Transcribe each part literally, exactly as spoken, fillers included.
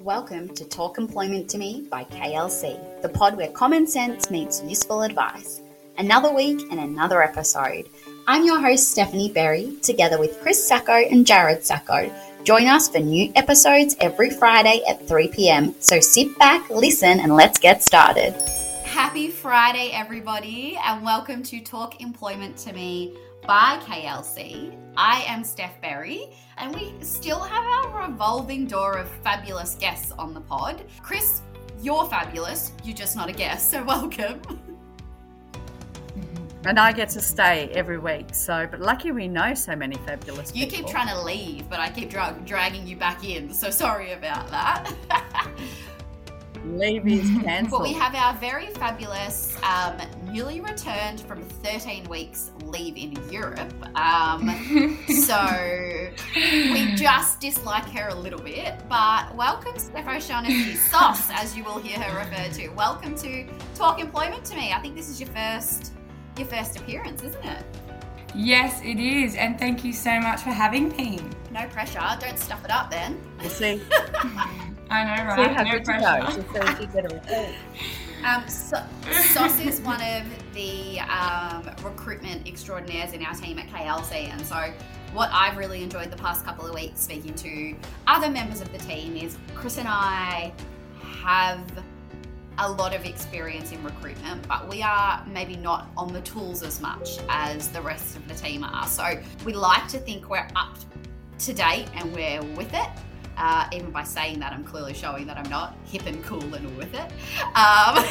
Welcome to Talk Employment to Me by K L C, the pod where common sense meets useful advice. Another week and another episode. I'm your host, Stephanie Berry, together with Chris Sacco and Jared Sacco. Join us for new episodes every Friday at three p.m. So sit back, listen, and let's get started. Happy Friday, everybody, and welcome to Talk Employment to Me by K L C. I am Steph Berry, and we still have our revolving door of fabulous guests on the pod. Chris, you're fabulous. You're just not a guest, so welcome. And I get to stay every week, so but lucky we know so many fabulous people. You keep trying to leave, but I keep dra- dragging you back in, so sorry about that. Leave is cancelled. But we have our very fabulous, um, newly returned from thirteen weeks leave in Europe. Um, so we just dislike her a little bit, but welcome Steph O'Shaughnessy, S O S, as you will hear her referred to. Welcome to Talk Employment to Me. I think this is your first... your first appearance, isn't it? Yes, it is, and thank you so much for having me. No pressure. Don't stuff it up then. We'll see. I know, right? See how no good pressure. You know, so you get a report. Um, so, S O S is one of the um, recruitment extraordinaires in our team at K L C, and so what I've really enjoyed the past couple of weeks speaking to other members of the team is Chris and I have a lot of experience in recruitment, but we are maybe not on the tools as much as the rest of the team are. So we like to think we're up to date and we're with it. Uh, even by saying that, I'm clearly showing that I'm not hip and cool and with it. Um,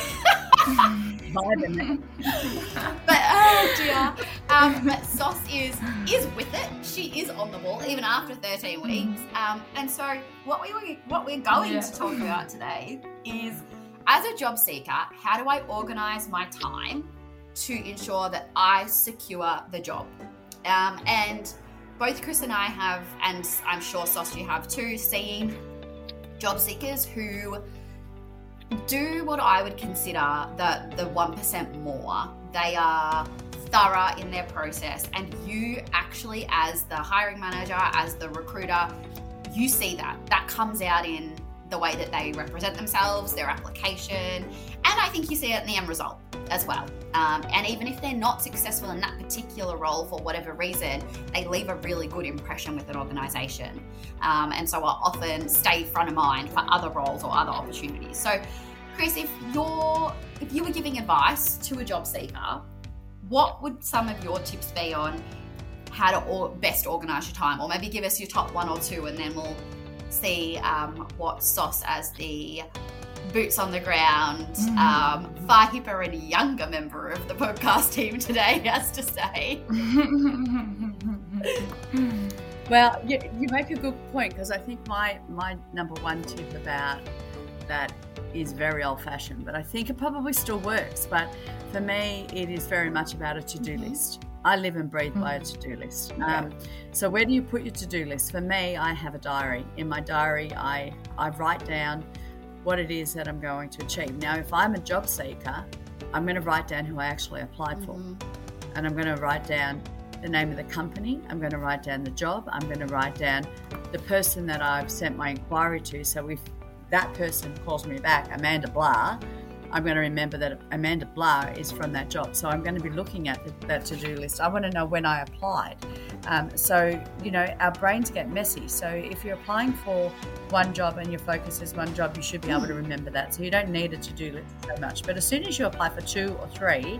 but oh dear, um, S O S is is with it. She is on the wall even after thirteen weeks. Um, and so what we were, what we're going yeah. to talk about today is, as a job seeker, how do I organise my time to ensure that I secure the job? Um, and both Chris and I have, and I'm sure S O S you have too, seen job seekers who do what I would consider the, the one percent more. They are thorough in their process, and you actually, as the hiring manager, as the recruiter, you see that. That comes out in the way that they represent themselves, their application, and I think you see it in the end result as well. Um, and even if they're not successful in that particular role for whatever reason, they leave a really good impression with an organisation. Um, and so I'll often stay front of mind for other roles or other opportunities. So Chris, if you're, if you were giving advice to a job seeker, what would some of your tips be on how to or best organise your time? Or maybe give us your top one or two, and then we'll see um, what S O S as the boots on the ground, mm. um, far hipper and younger member of the podcast team today has to say. Well, you, you make a good point, because I think my, my number one tip about that is very old fashioned, but I think it probably still works. But for me, it is very much about a to-do mm-hmm. list. I live and breathe by a to-do list. Um, so where do you put your to-do list? For me, I have a diary. In my diary, I, I write down what it is that I'm going to achieve. Now, if I'm a job seeker, I'm going to write down who I actually applied for. Mm-hmm. And I'm going to write down the name of the company. I'm going to write down the job. I'm going to write down the person that I've sent my inquiry to. So if that person calls me back, Amanda Blah, I'm going to remember that Amanda Blah is from that job. So I'm going to be looking at the, that to-do list. I want to know when I applied. Um, so, you know, our brains get messy. So if you're applying for one job and your focus is one job, you should be able to remember that. So you don't need a to-do list so much. But as soon as you apply for two or three,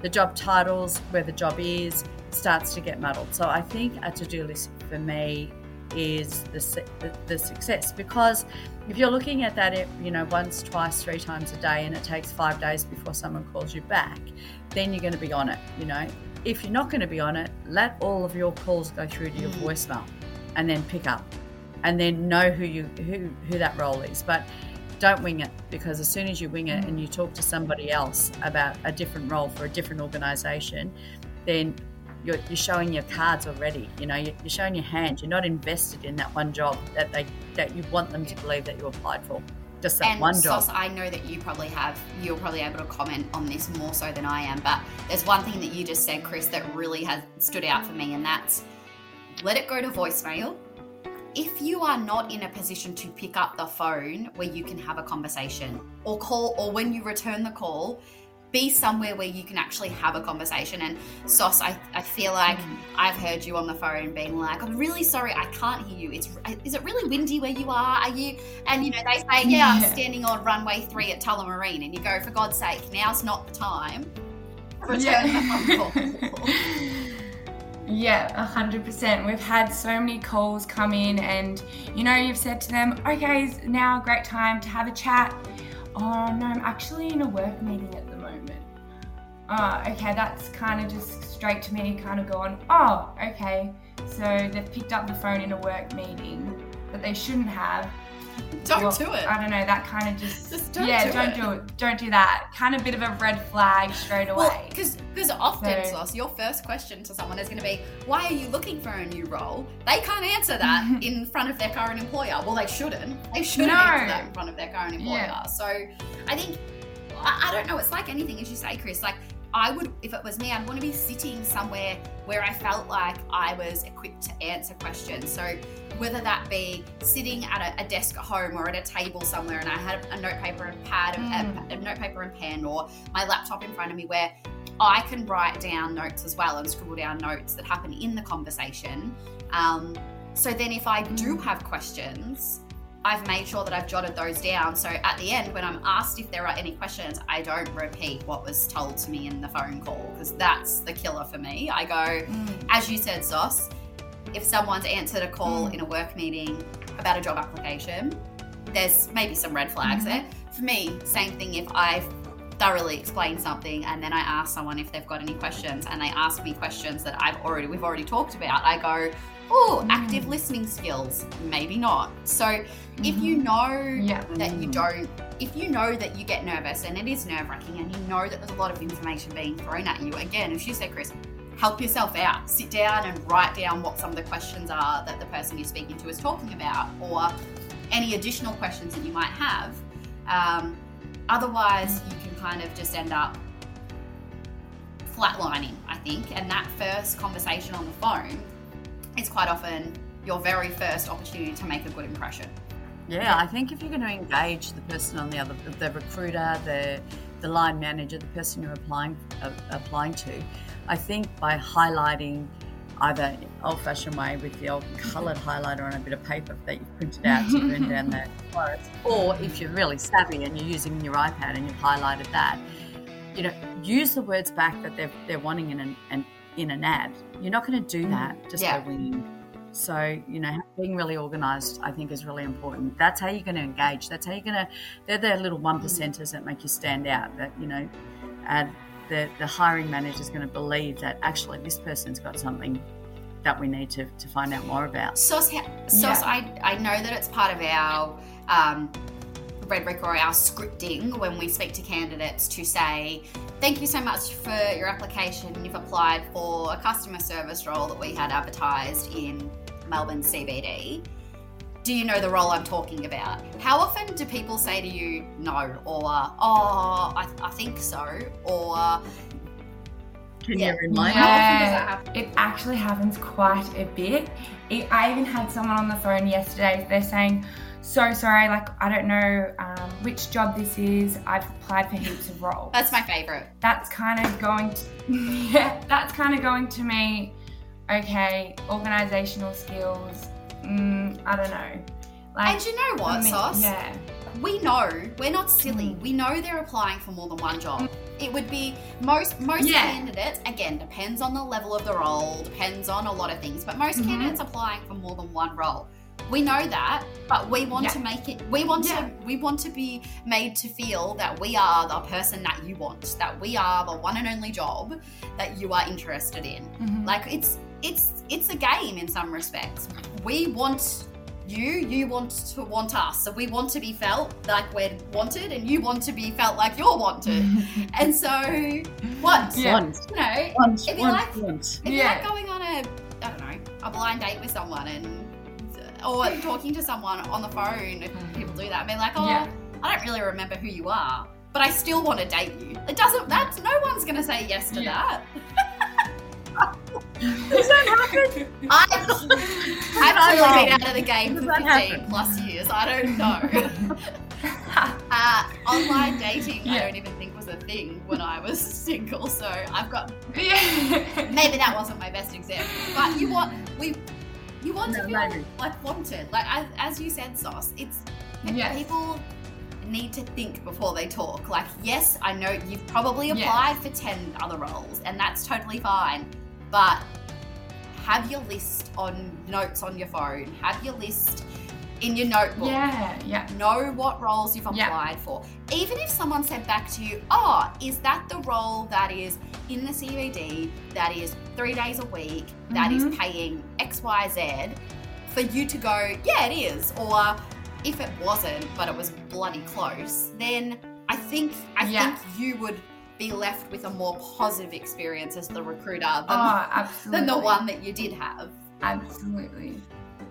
the job titles, where the job is, starts to get muddled. So I think a to-do list for me is the, the the success, because if you're looking at that, it, you know, once, twice, three times a day, and it takes five days before someone calls you back, then you're going to be on it. You know, if you're not going to be on it, let all of your calls go through to your voicemail, and then pick up, and then know who you who who that role is. But don't wing it, because as soon as you wing it and you talk to somebody else about a different role for a different organisation, then You're, you're showing your cards already. You know, you're, you're showing your hand. You're not invested in that one job that they that you want them to believe that you applied for. Just that and one job. S O S, I know that you probably have. You're probably able to comment on this more so than I am. But there's one thing that you just said, Chris, that really has stood out for me, and that's let it go to voicemail. if you are not in a position to pick up the phone where you can have a conversation or call, or when you return the call, be somewhere where you can actually have a conversation. And S O S, I, I feel like mm. I've heard you on the phone being like, I'm really sorry, I can't hear you. It's, is it really windy where you are? Are you? And, you know, they say, yeah, yeah. I'm standing on runway three at Tullamarine. And you go, for God's sake, now's not the time. Return yeah. the phone call. Yeah, one hundred percent. We've had so many calls come in and, you know, you've said to them, okay, is now a great time to have a chat. Oh, no, I'm actually in a work meeting at the moment. Oh, okay, that's kind of just straight to me, kind of going, oh, okay. So they've picked up the phone in a work meeting that they shouldn't have. Don't well, do it. I don't know, that kind of just, just don't yeah, do don't it. do it. Don't do that. Kind of bit of a red flag straight away. Because well, often, so, S O S, your first question to someone is going to be, why are you looking for a new role? They can't answer that in front of their current employer. Well, they shouldn't. They shouldn't no. answer that in front of their current employer. Yeah. So I think, I, I don't know, it's like anything, as you say, Chris, like I would, if it was me, I'd want to be sitting somewhere where I felt like I was equipped to answer questions. So whether that be sitting at a, a desk at home or at a table somewhere and I had a notepaper and pad, mm. a, a notepaper and pen, or my laptop in front of me where I can write down notes as well and scribble down notes that happen in the conversation. Um, so then if I mm. do have questions, I've made sure that I've jotted those down. So at the end, when I'm asked if there are any questions, I don't repeat what was told to me in the phone call, because that's the killer for me. I go, mm. as you said, S O S, if someone's answered a call mm. in a work meeting about a job application, there's maybe some red flags mm. there. For me, same thing if I've thoroughly explained something and then I ask someone if they've got any questions and they ask me questions that I've already we've already talked about, I go, oh, mm. active listening skills, maybe not. So mm-hmm. if you know yeah. that you don't, if you know that you get nervous and it is nerve-wracking and you know that there's a lot of information being thrown at you, again, as you said, Chris, help yourself out. Sit down and write down what some of the questions are that the person you're speaking to is talking about, or any additional questions that you might have. Um, otherwise, you can kind of just end up flatlining, I think. And that first conversation on the phone is quite often your very first opportunity to make a good impression. Yeah, I think if you're going to engage the person on the other, the recruiter, the the line manager, the person you're applying uh, applying to, I think by highlighting either old-fashioned way with the old coloured highlighter on a bit of paper that you've printed out to burn down the forest, or if you're really savvy and you're using your iPad and you've highlighted that, you know, use the words back that they're they're wanting in an, an in an ad. You're not going to do that just yeah. by winning. So, you know, being really organised, I think, is really important. That's how you're going to engage. That's how you're going to, they're the little one percenters that make you stand out, that, you know, and the, the hiring manager is going to believe that actually this person's got something that we need to, to find out more about. S O S, yeah. S O S, I, I know that it's part of our um, rhetoric or our scripting when we speak to candidates to say, thank you so much for your application. You've applied for a customer service role that we had advertised in Melbourne C B D. Do you know the role I'm talking about? How often do people say to you no, or oh, I, I think so, or can yeah. you remind me? Yeah, it actually happens quite a bit. It, I even had someone on the phone yesterday. They're saying, so sorry, like I don't know um, which job this is. I've applied for heaps of roles. That's my favourite. That's kind of going to, yeah, that's kind of going to me. Okay, organisational skills. Mm, I don't know. Like, and you know what, I mean, S O S? Yeah. We know, we're not silly. Mm. We know they're applying for more than one job. It would be most most yeah. candidates, again, depends on the level of the role, depends on a lot of things, but most mm-hmm. candidates applying for more than one role. We know that, but we want yeah. to make it, we want yeah. to, we want to be made to feel that we are the person that you want, that we are the one and only job that you are interested in. Mm-hmm. Like it's, it's, it's a game in some respects. We want you, you want to want us. So we want to be felt like we're wanted and you want to be felt like you're wanted. And so once, yeah. you know, once, it'd be once, like, once. It'd be yeah. like going on a, I don't know, a blind date with someone and, or talking to someone on the phone, if people do that, and be like, oh, yeah. I don't really remember who you are, but I still want to date you. It doesn't, that's, no one's going to say yes to yeah. that. Does that happen? I, I've only been out of the game for fifteen plus years. I don't know. uh, online dating, yeah. I don't even think was a thing when I was single. So I've got yeah. maybe that wasn't my best example. But you want we you want no, to feel maybe. like wanted. Like as, as you said, Sauce. It's yes. people need to think before they talk. Like yes, I know you've probably applied yeah. for ten other roles, and that's totally fine. But have your list on notes on your phone. Have your list in your notebook. Yeah, yeah. Know what roles you've applied yeah. for. Even if someone said back to you, oh, is that the role that is in the C V D, that is three days a week, that mm-hmm. is paying X, Y, Z, for you to go, yeah, it is. Or if it wasn't, but it was bloody close, then I think I yeah. think you would be left with a more positive experience as the recruiter than, oh, than the one that you did have. Absolutely.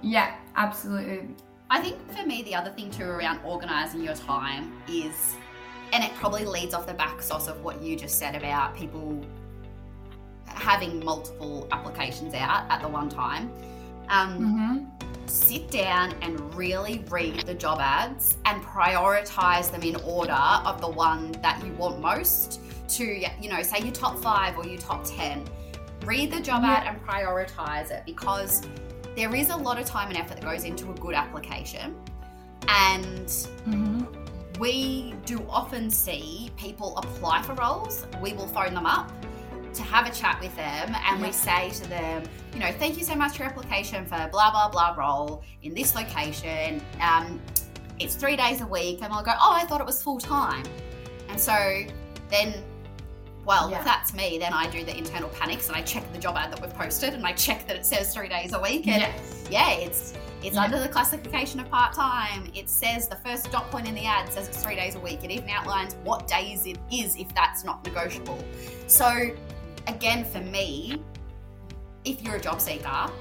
Yeah, absolutely. I think for me, the other thing too around organising your time is, and it probably leads off the back, Sauce, of what you just said about people having multiple applications out at the one time. Um, mm-hmm. Sit down and really read the job ads and prioritise them in order of the one that you want most. To, you know, say your top five or your top ten, read the job yeah. ad and prioritize it, because there is a lot of time and effort that goes into a good application. And mm-hmm. we do often see people apply for roles. We will phone them up to have a chat with them, and yeah. we say to them, you know, thank you so much for your application for blah, blah, blah role in this location. Um, it's three days a week. And I'll go, oh, I thought it was full time. And so then, well, yeah. if that's me, then I do the internal panics and I check the job ad that we've posted and I check that it says three days a week. And yes. yeah, it's it's yeah. under the classification of part-time. It says the first dot point in the ad says it's three days a week. It even outlines what days it is if that's not negotiable. So again, for me, if you're a job seeker,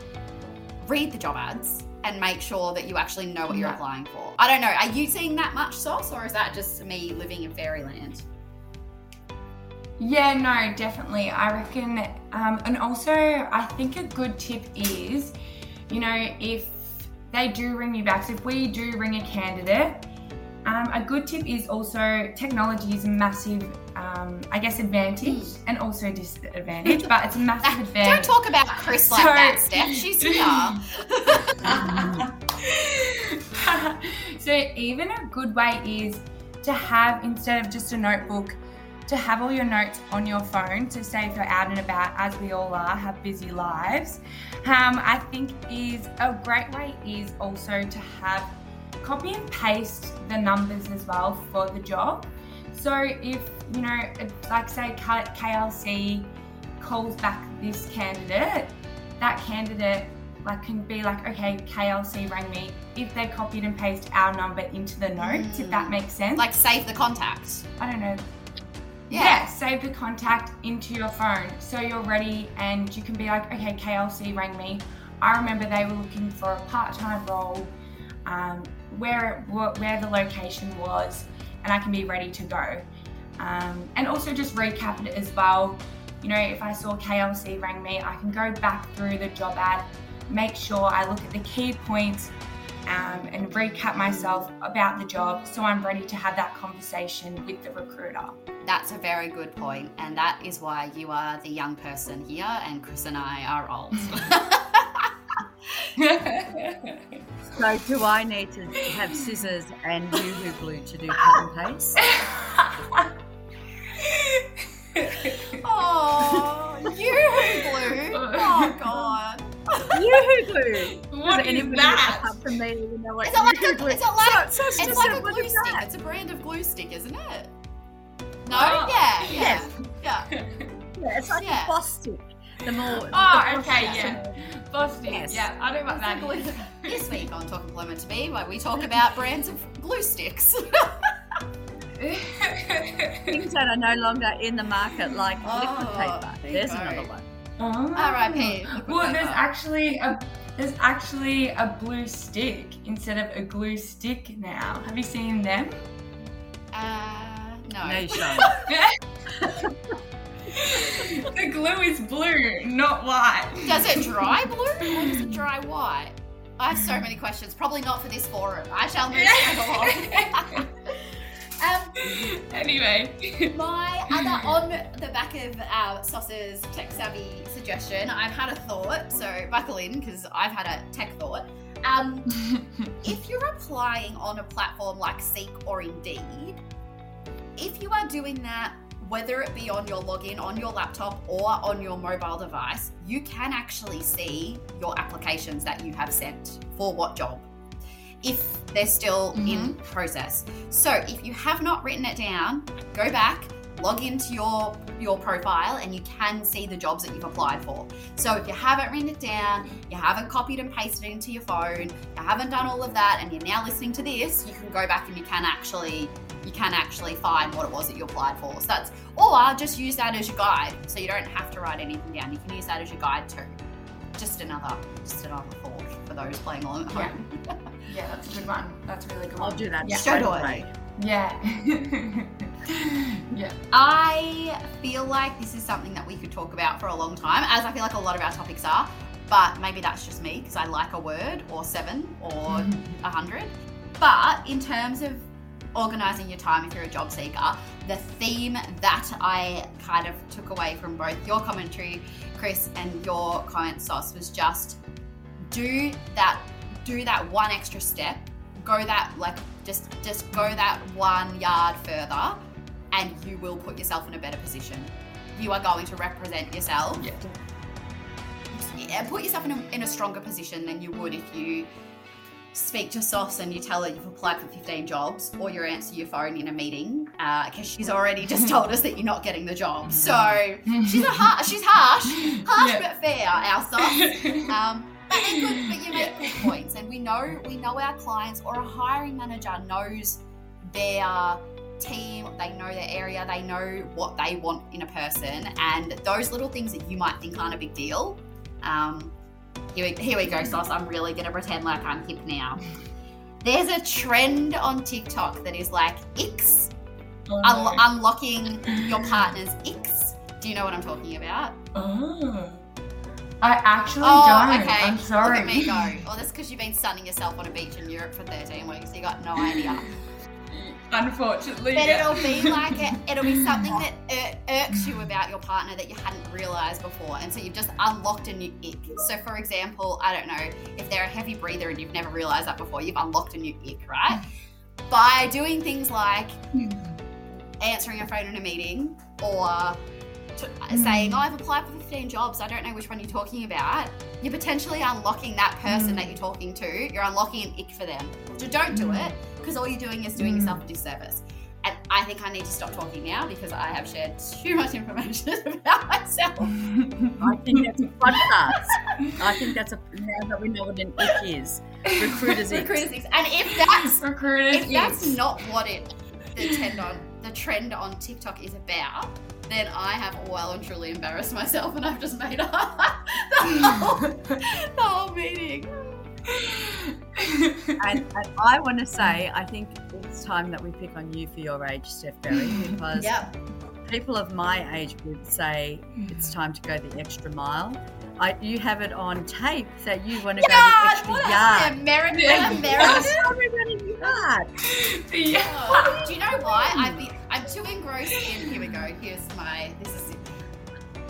read the job ads and make sure that you actually know what you're yeah. applying for. I don't know. Are you seeing that much, Sauce, or is that just me living in fairyland? Yeah, no, definitely. I reckon, um, and also I think a good tip is, you know, if they do ring you back, so if we do ring a candidate, um, a good tip is also technology is a massive, um, I guess, advantage and also disadvantage, but it's a massive advantage. Don't talk about Chris like so, that, Steph. She's here. So even a good way is to have, instead of just a notebook, to have all your notes on your phone. So say if you're out and about, as we all are, have busy lives, um, I think is a great way is also to have copy and paste the numbers as well for the job. So if, you know, like say K L C calls back this candidate, that candidate like can be like, okay, K L C rang me, if they copied and pasted our number into the notes, mm. if that makes sense. Like save the contacts. I don't know. Yeah. yeah, save the contact into your phone so you're ready and you can be like, okay, K L C rang me. I remember they were looking for a part-time role, um, where it, where the location was, and I can be ready to go. Um, and also just recap it as well. You know, if I saw K L C rang me, I can go back through the job ad, make sure I look at the key points um, and recap myself about the job so I'm ready to have that conversation with the recruiter. That's a very good point, and that is why you are the young person here and Chris and I are old. So do I need to have scissors and Yoo-Hoo glue to do cut and paste? Oh, Yoo-Hoo glue. Oh, God. Yoo-Hoo glue. What is that? Apart from me, you know what Yoo-Hoo glue is. It's like, so, so it's like a glue stick. That? It's a brand of glue stick, isn't it? No? Oh. Yeah, yeah, yeah. Yeah. Yeah, it's like yeah. a boss stick. The more. Oh, the okay, yeah. Boss stick, yes. yeah. I don't know what that is. This week on Talk Employment to Me, where we talk about brands of glue sticks. Things that are no longer in the market, like oh, liquid paper. There's another one. Oh. R I P. Well, there's actually a there's actually a blue stick instead of a glue stick now. Have you seen them? Uh. No. No, you don't. The glue is blue, not white. Does it dry blue or does it dry white? I have so many questions. Probably not for this forum. I shall move along. um, anyway. My other, on the back of uh, Sauce's tech-savvy suggestion, I've had a thought, so buckle in because I've had a tech thought. Um, if you're applying on a platform like Seek or Indeed, if you are doing that, whether it be on your login, on your laptop, or on your mobile device, you can actually see your applications that you have sent for what job, if they're still mm-hmm. in process. So if you have not written it down, go back, log into your, your profile, and you can see the jobs that you've applied for. So if you haven't written it down, you haven't copied and pasted it into your phone, you haven't done all of that, and you're now listening to this, you can go back and you can actually... you can actually find what it was that you applied for. So that's, or just use that as your guide. So you don't have to write anything down. You can use that as your guide too. Just another, just another thought for those playing along at home. Yeah, yeah, that's a good one. That's a really good one. I'll do that. Yeah. So do I. Yeah. Yeah. I feel like this is something that we could talk about for a long time, as I feel like a lot of our topics are, but maybe that's just me because I like a word or seven or a mm-hmm. hundred. But in terms of organising your time if you're a job seeker, the theme that I kind of took away from both your commentary, Chris, and your comment, Sauce, was just do that, do that one extra step, go that like just just go that one yard further, and you will put yourself in a better position. You are going to represent yourself, yeah. and put yourself in a, in a stronger position than you would if you speak to Sauce and you tell her you've applied for fifteen jobs, or you answer your phone in a meeting because uh, she's already just told us that you're not getting the job. So she's a har- she's harsh, harsh yeah. but fair, our Sauce. Um, but, good, but you make yeah. good points, and we know we know our clients, or a hiring manager knows their team, they know their area, they know what they want in a person, and those little things that you might think aren't a big deal. Um, Here we, here we go, Sauce. I'm really going to pretend like I'm hip now. There's a trend on TikTok that is like X, oh, no. un- unlocking your partner's X. Do you know what I'm talking about? Oh, I actually oh, don't. Okay. I'm sorry. Look at me go. Well, that's because you've been sunning yourself on a beach in Europe for thirteen weeks. You got no idea. Unfortunately, but yeah. it'll be like a, it'll be something that ir- irks you about your partner that you hadn't realised before, and so you've just unlocked a new ick. So, for example, I don't know, if they're a heavy breather and you've never realised that before, you've unlocked a new ick, right? By doing things like answering a phone in a meeting, or t- saying, "Oh, I've applied for fifteen jobs. I don't know which one you're talking about." You're potentially unlocking that person that you're talking to. You're unlocking an ick for them. So don't do it, because all you're doing is doing yourself a disservice. And I think I need to stop talking now because I have shared too much information about myself. I think that's a podcast. I think that's a, now that we know what an ick is. Recruiters ick. Recruiters ick. And if that's, Recruiters if that's not what it, the, trend on, the trend on TikTok is about, then I have well and truly embarrassed myself, and I've just made up the whole, the whole meeting. And, and I want to say, I think it's time that we pick on you for your age, Steph Berry, because yep. people of my age would say it's time to go the extra mile. I, you have it on tape that you want to yeah, go the extra yard. American, yeah, American. Yard. Yeah. Oh, do you know why? I've been, I'm too engrossed in. Here we go. Here's my. This is.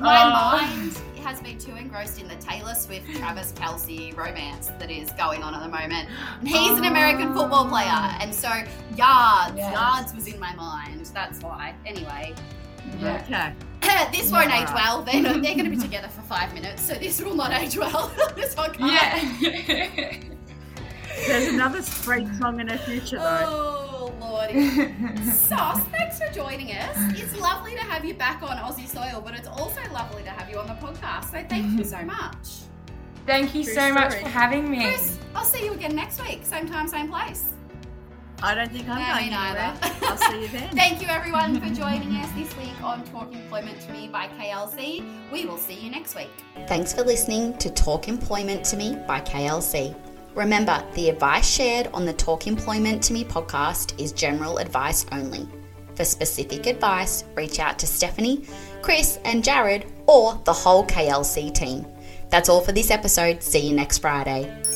My oh. mind has been too engrossed in the Taylor Swift, Travis Kelce romance that is going on at the moment. And he's oh. an American football player, and so yards, yes. yards was in my mind. That's why. Anyway. Yeah. Okay. This won't yeah. age well. They're, not, they're going to be together for five minutes, so this will not age well. This one can't. Yeah. There's another straight song in her future, though. Oh, lordy. Sauce, thanks for joining us. It's lovely to have you back on Aussie soil, but it's also lovely to have you on the podcast, so thank you so much. Thank you True so story. much for having me. Chris, I'll see you again next week. Same time, same place. I don't think I'm no, going anywhere. I'll see you then. Thank you, everyone, for joining us this week on Talk Employment to Me by K L C. We will see you next week. Thanks for listening to Talk Employment to Me by K L C. Remember, the advice shared on the Talk Employment to Me podcast is general advice only. For specific advice, reach out to Stephanie, Chris and Jared, or the whole K L C team. That's all for this episode. See you next Friday.